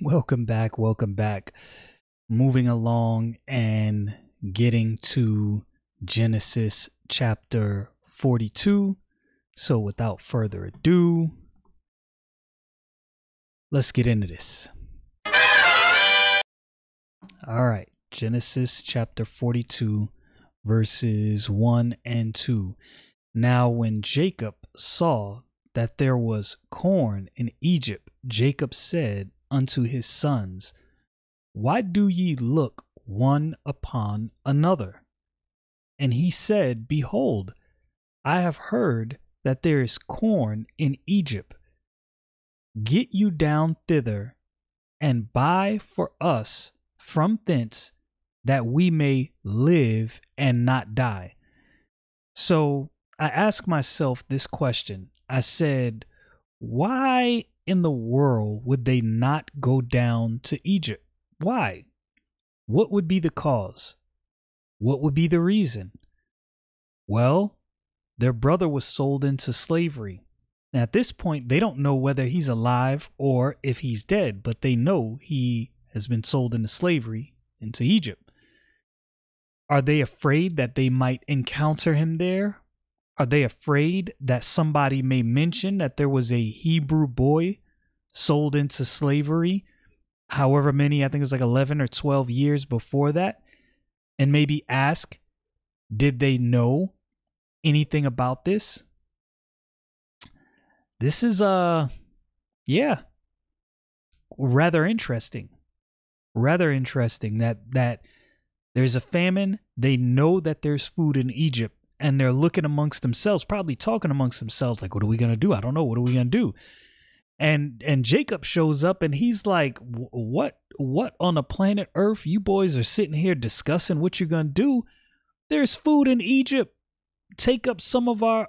Welcome back. Moving along and getting to Genesis chapter 42. So without further ado, let's get into this. All right, Genesis chapter 42, verses 1 and 2. Now when Jacob saw that there was corn in Egypt, Jacob said unto his sons, Why do ye look one upon another? And he said, Behold, I have heard that there is corn in Egypt. Get you down thither, and buy for us from thence, that we may live and not die. So I asked myself this question. I said, why in the world would they not go down to Egypt? Why? What would be the cause? What would be the reason? Well, their brother was sold into slavery. Now, at this point, they don't know whether he's alive or if he's dead, but they know he has been sold into slavery into Egypt. Are they afraid that they might encounter him there? Are they afraid that somebody may mention that there was a Hebrew boy sold into slavery, however many, I think it was like 11 or 12 years before that, and maybe ask, did they know anything about this? This is, rather interesting that there's a famine. They know that there's food in Egypt. And they're looking amongst themselves, probably talking amongst themselves, like, what are we going to do? I don't know. What are we going to do? And Jacob shows up and he's like, what on the planet Earth? You boys are sitting here discussing what you're going to do. There's food in Egypt. Take up some of our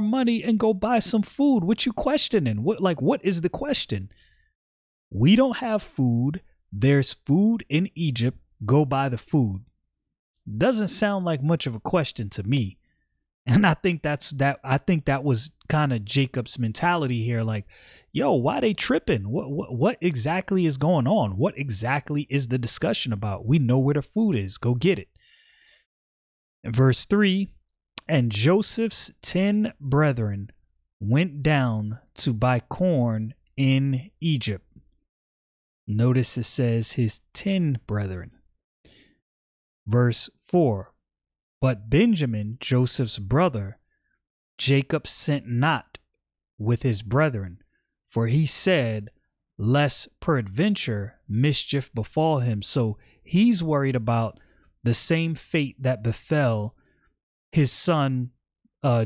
money and go buy some food. What you questioning? What is the question? We don't have food. There's food in Egypt. Go buy the food. Doesn't sound like much of a question to me. And I think that was kind of Jacob's mentality here. Like, yo, why they tripping? What exactly is going on? What exactly is the discussion about? We know where the food is. Go get it. And verse 3, and Joseph's 10 brethren went down to buy corn in Egypt. Notice it says his 10 brethren. Verse 4, but Benjamin, Joseph's brother, Jacob sent not with his brethren, for he said, lest peradventure mischief befall him. So he's worried about the same fate that befell his son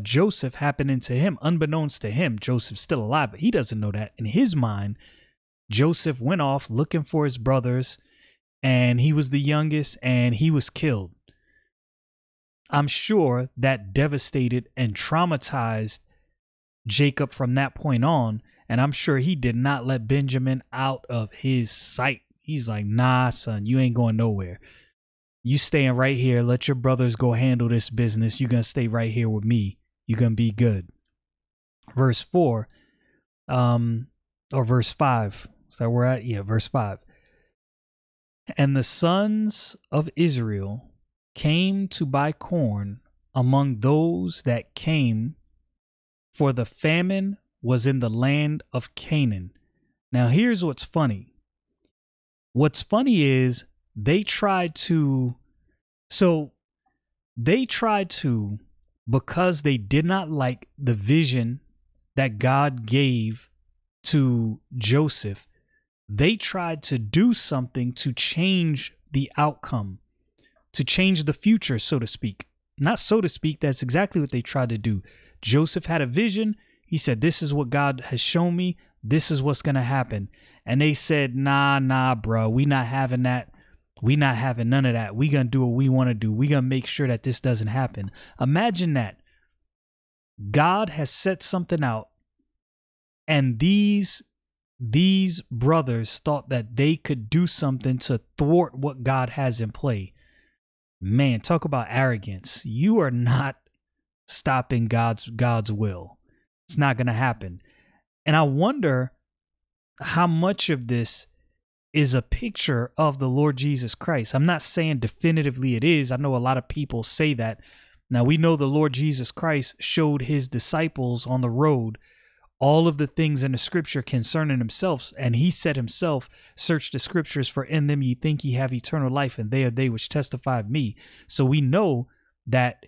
Joseph happening to him. Unbeknownst to him, Joseph's still alive, but he doesn't know that. In his mind, Joseph went off looking for his brothers, and he was the youngest, and he was killed. I'm sure that devastated and traumatized Jacob from that point on. And I'm sure he did not let Benjamin out of his sight. He's like, nah, son, you ain't going nowhere. You staying right here. Let your brothers go handle this business. You're going to stay right here with me. You're going to be good. Verse 4, or verse 5. Is that where we're at? Yeah, verse 5. And the sons of Israel came to buy corn among those that came, for the famine was in the land of Canaan. Now, here's what's funny. What's funny is they tried to, because they did not like the vision that God gave to Joseph, they tried to do something to change the outcome, to change the future, so to speak. Not so to speak. That's exactly what they tried to do. Joseph had a vision. He said, this is what God has shown me. This is what's going to happen. And they said, nah, bro, we not having that. We not having none of that. We going to do what we want to do. We going to make sure that this doesn't happen. Imagine that. God has set something out, and these brothers thought that they could do something to thwart what God has in play. Man, talk about arrogance. You are not stopping God's will. It's not going to happen. And I wonder how much of this is a picture of the Lord Jesus Christ. I'm not saying definitively it is. I know a lot of people say that. Now, we know the Lord Jesus Christ showed his disciples on the road all of the things in the scripture concerning himself. And he said himself, search the scriptures, for in them ye think ye have eternal life, and they are they which testify of me. So we know that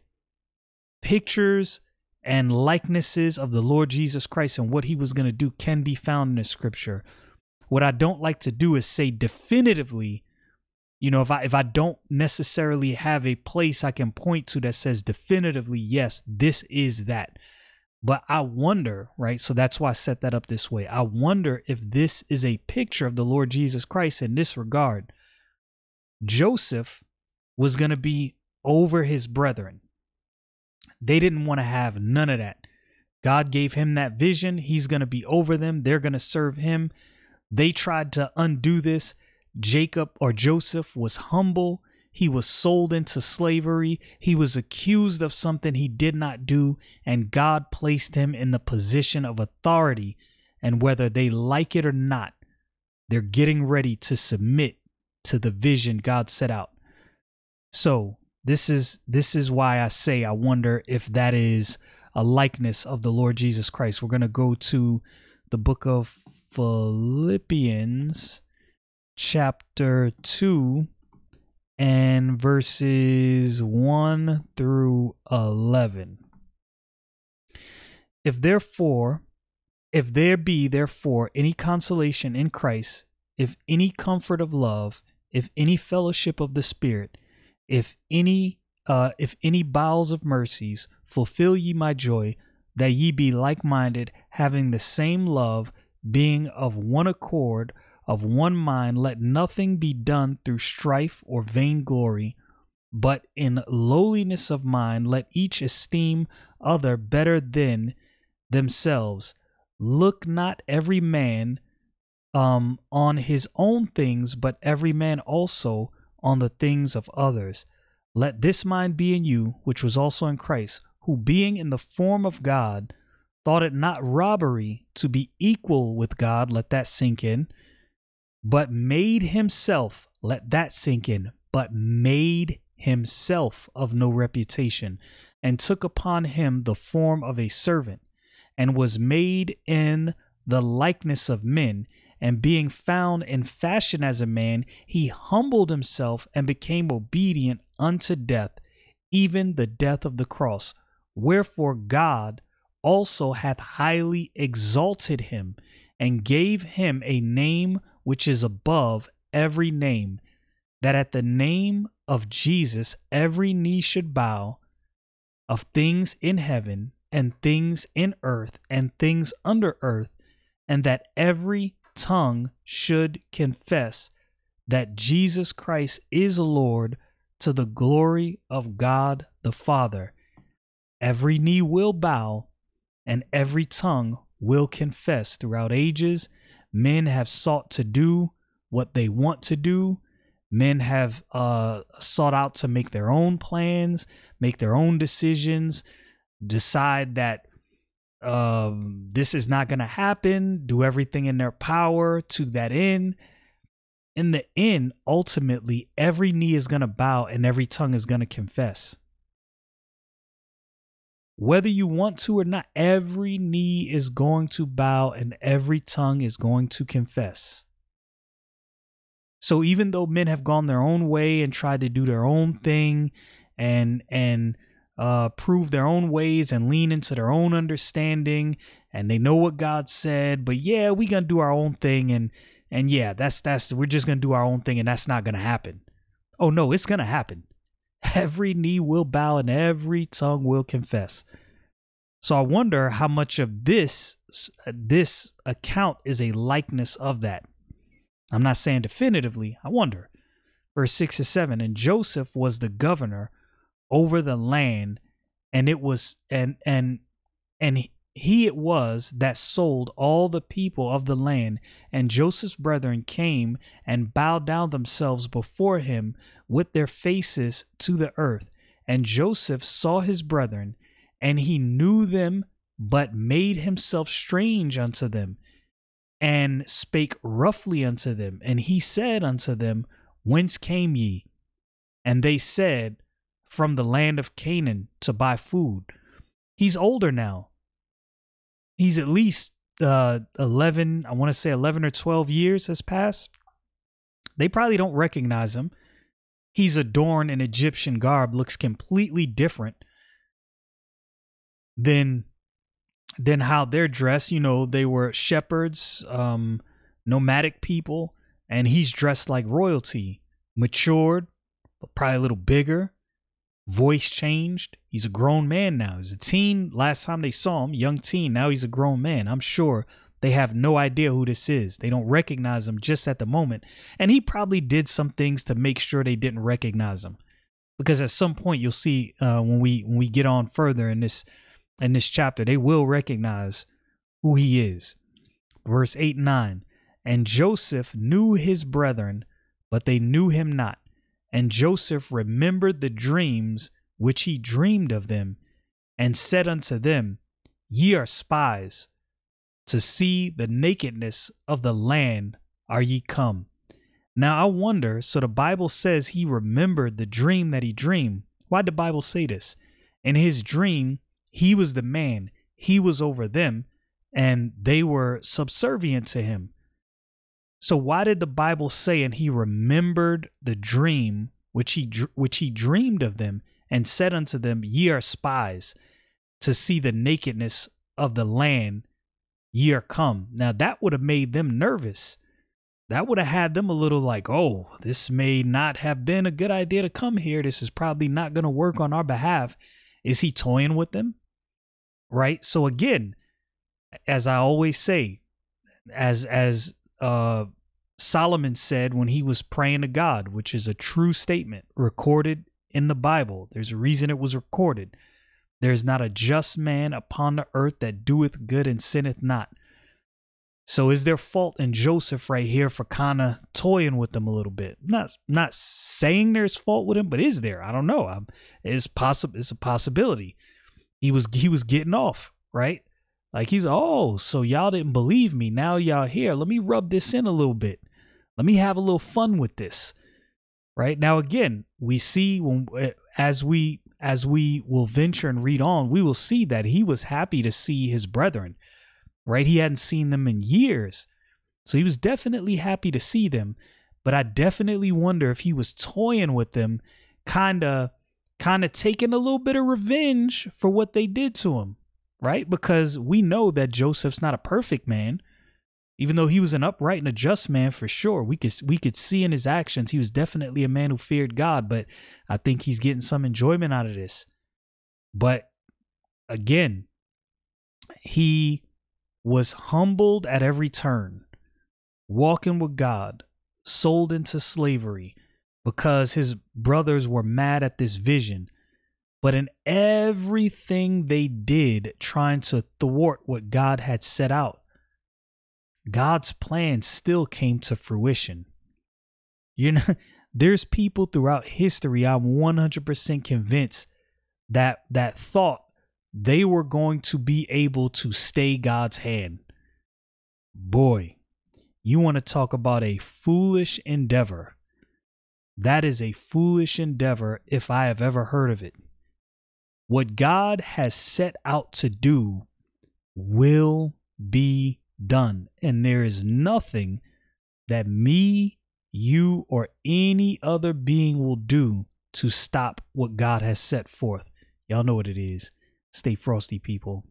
pictures and likenesses of the Lord Jesus Christ and what he was going to do can be found in the scripture. What I don't like to do is say definitively, you know, if I don't necessarily have a place I can point to that says definitively, yes, this is that. But I wonder, right? So that's why I set that up this way. I wonder if this is a picture of the Lord Jesus Christ in this regard. Joseph was going to be over his brethren. They didn't want to have none of that. God gave him that vision. He's going to be over them. They're going to serve him. They tried to undo this. Jacob or Joseph was humble. He was sold into slavery. He was accused of something he did not do, and God placed him in the position of authority. And whether they like it or not, they're getting ready to submit to the vision God set out. So this is why I say I wonder if that is a likeness of the Lord Jesus Christ. We're going to go to the book of Philippians, chapter 2 and verses 1 through 11. If there be therefore any consolation in Christ, if any comfort of love, if any fellowship of the Spirit, if any bowels of mercies, fulfill ye my joy, that ye be like-minded, having the same love, being of one accord, of one mind. Let nothing be done through strife or vainglory, but in lowliness of mind let each esteem other better than themselves. Look not every man on his own things, but every man also on the things of others. Let this mind be in you, which was also in Christ, who being in the form of God, thought it not robbery to be equal with God. Let that sink in. But made himself, let that sink in, but made himself of no reputation, and took upon him the form of a servant, and was made in the likeness of men, and being found in fashion as a man, he humbled himself and became obedient unto death, even the death of the cross. Wherefore God also hath highly exalted him, and gave him a name which is above every name, that at the name of Jesus every knee should bow, of things in heaven and things in earth and things under earth, and that every tongue should confess that Jesus Christ is Lord, to the glory of God the Father. Every knee will bow and every tongue will confess. Throughout ages, men have sought to do what they want to do. Men have sought out to make their own plans, make their own decisions, decide that this is not going to happen, do everything in their power to that end. In the end, ultimately, every knee is going to bow and every tongue is going to confess. Whether you want to or not, every knee is going to bow and every tongue is going to confess. So even though men have gone their own way and tried to do their own thing and prove their own ways and lean into their own understanding, and they know what God said, but yeah, we gonna do our own thing, and yeah, we're just gonna do our own thing, and that's not gonna happen. Oh no, it's gonna happen. Every knee will bow and every tongue will confess. So I wonder how much of this account is a likeness of that. I'm not saying definitively. I wonder. Verse 6 to 7, and Joseph was the governor over the land, and it was and he it was that sold all the people of the land, and Joseph's brethren came and bowed down themselves before him with their faces to the earth. And Joseph saw his brethren, and he knew them, but made himself strange unto them, and spake roughly unto them. And he said unto them, Whence came ye? And they said, From the land of Canaan, to buy food. He's older now. He's at least 11, I want to say 11 or 12 years has passed. They probably don't recognize him. He's adorned in Egyptian garb, looks completely different than how they're dressed. You know, they were shepherds, nomadic people, and he's dressed like royalty, matured, but probably a little bigger, voice changed. He's a grown man now. He's a teen. Last time they saw him, young teen. Now he's a grown man. I'm sure they have no idea who this is. They don't recognize him just at the moment. And he probably did some things to make sure they didn't recognize him, because at some point you'll see when we get on further in this chapter, they will recognize who he is. Verse 8 and 9, and Joseph knew his brethren, but they knew him not. And Joseph remembered the dreams which he dreamed of them, and said unto them, Ye are spies. To see the nakedness of the land are ye come. Now I wonder, so the Bible says he remembered the dream that he dreamed. Why did the Bible say this? In his dream, he was the man. He was over them, and they were subservient to him. So why did the Bible say, and he remembered the dream which he dreamed of them, and said unto them, Ye are spies, to see the nakedness of the land ye are come? Now that would have made them nervous. That would have had them a little like, oh, this may not have been a good idea to come here. This is probably not going to work on our behalf. Is he toying with them? Right? So again, as I always say, as Solomon said when he was praying to God, which is a true statement recorded in the Bible. There's a reason it was recorded. There's not a just man upon the earth that doeth good and sinneth not. So is there fault in Joseph right here for kind of toying with them a little bit? Not saying there's fault with him, but is there? I don't know. It's possible. It's a possibility. He was getting off, right? Like he's, oh, so y'all didn't believe me. Now y'all here. Let me rub this in a little bit. Let me have a little fun with this. Right now, again, we see as we will venture and read on, we will see that he was happy to see his brethren. Right. He hadn't seen them in years. So he was definitely happy to see them. But I definitely wonder if he was toying with them, kind of taking a little bit of revenge for what they did to him. Right? Because we know that Joseph's not a perfect man, even though he was an upright and a just man for sure. We could see in his actions he was definitely a man who feared God, but I think he's getting some enjoyment out of this. But again, he was humbled at every turn, walking with God, sold into slavery because his brothers were mad at this vision. But in everything they did, trying to thwart what God had set out, God's plan still came to fruition. You know, there's people throughout history, I'm 100% convinced that thought they were going to be able to stay God's hand. Boy, you want to talk about a foolish endeavor. That is a foolish endeavor if I have ever heard of it. What God has set out to do will be done. And there is nothing that me, you, or any other being will do to stop what God has set forth. Y'all know what it is. Stay frosty, people.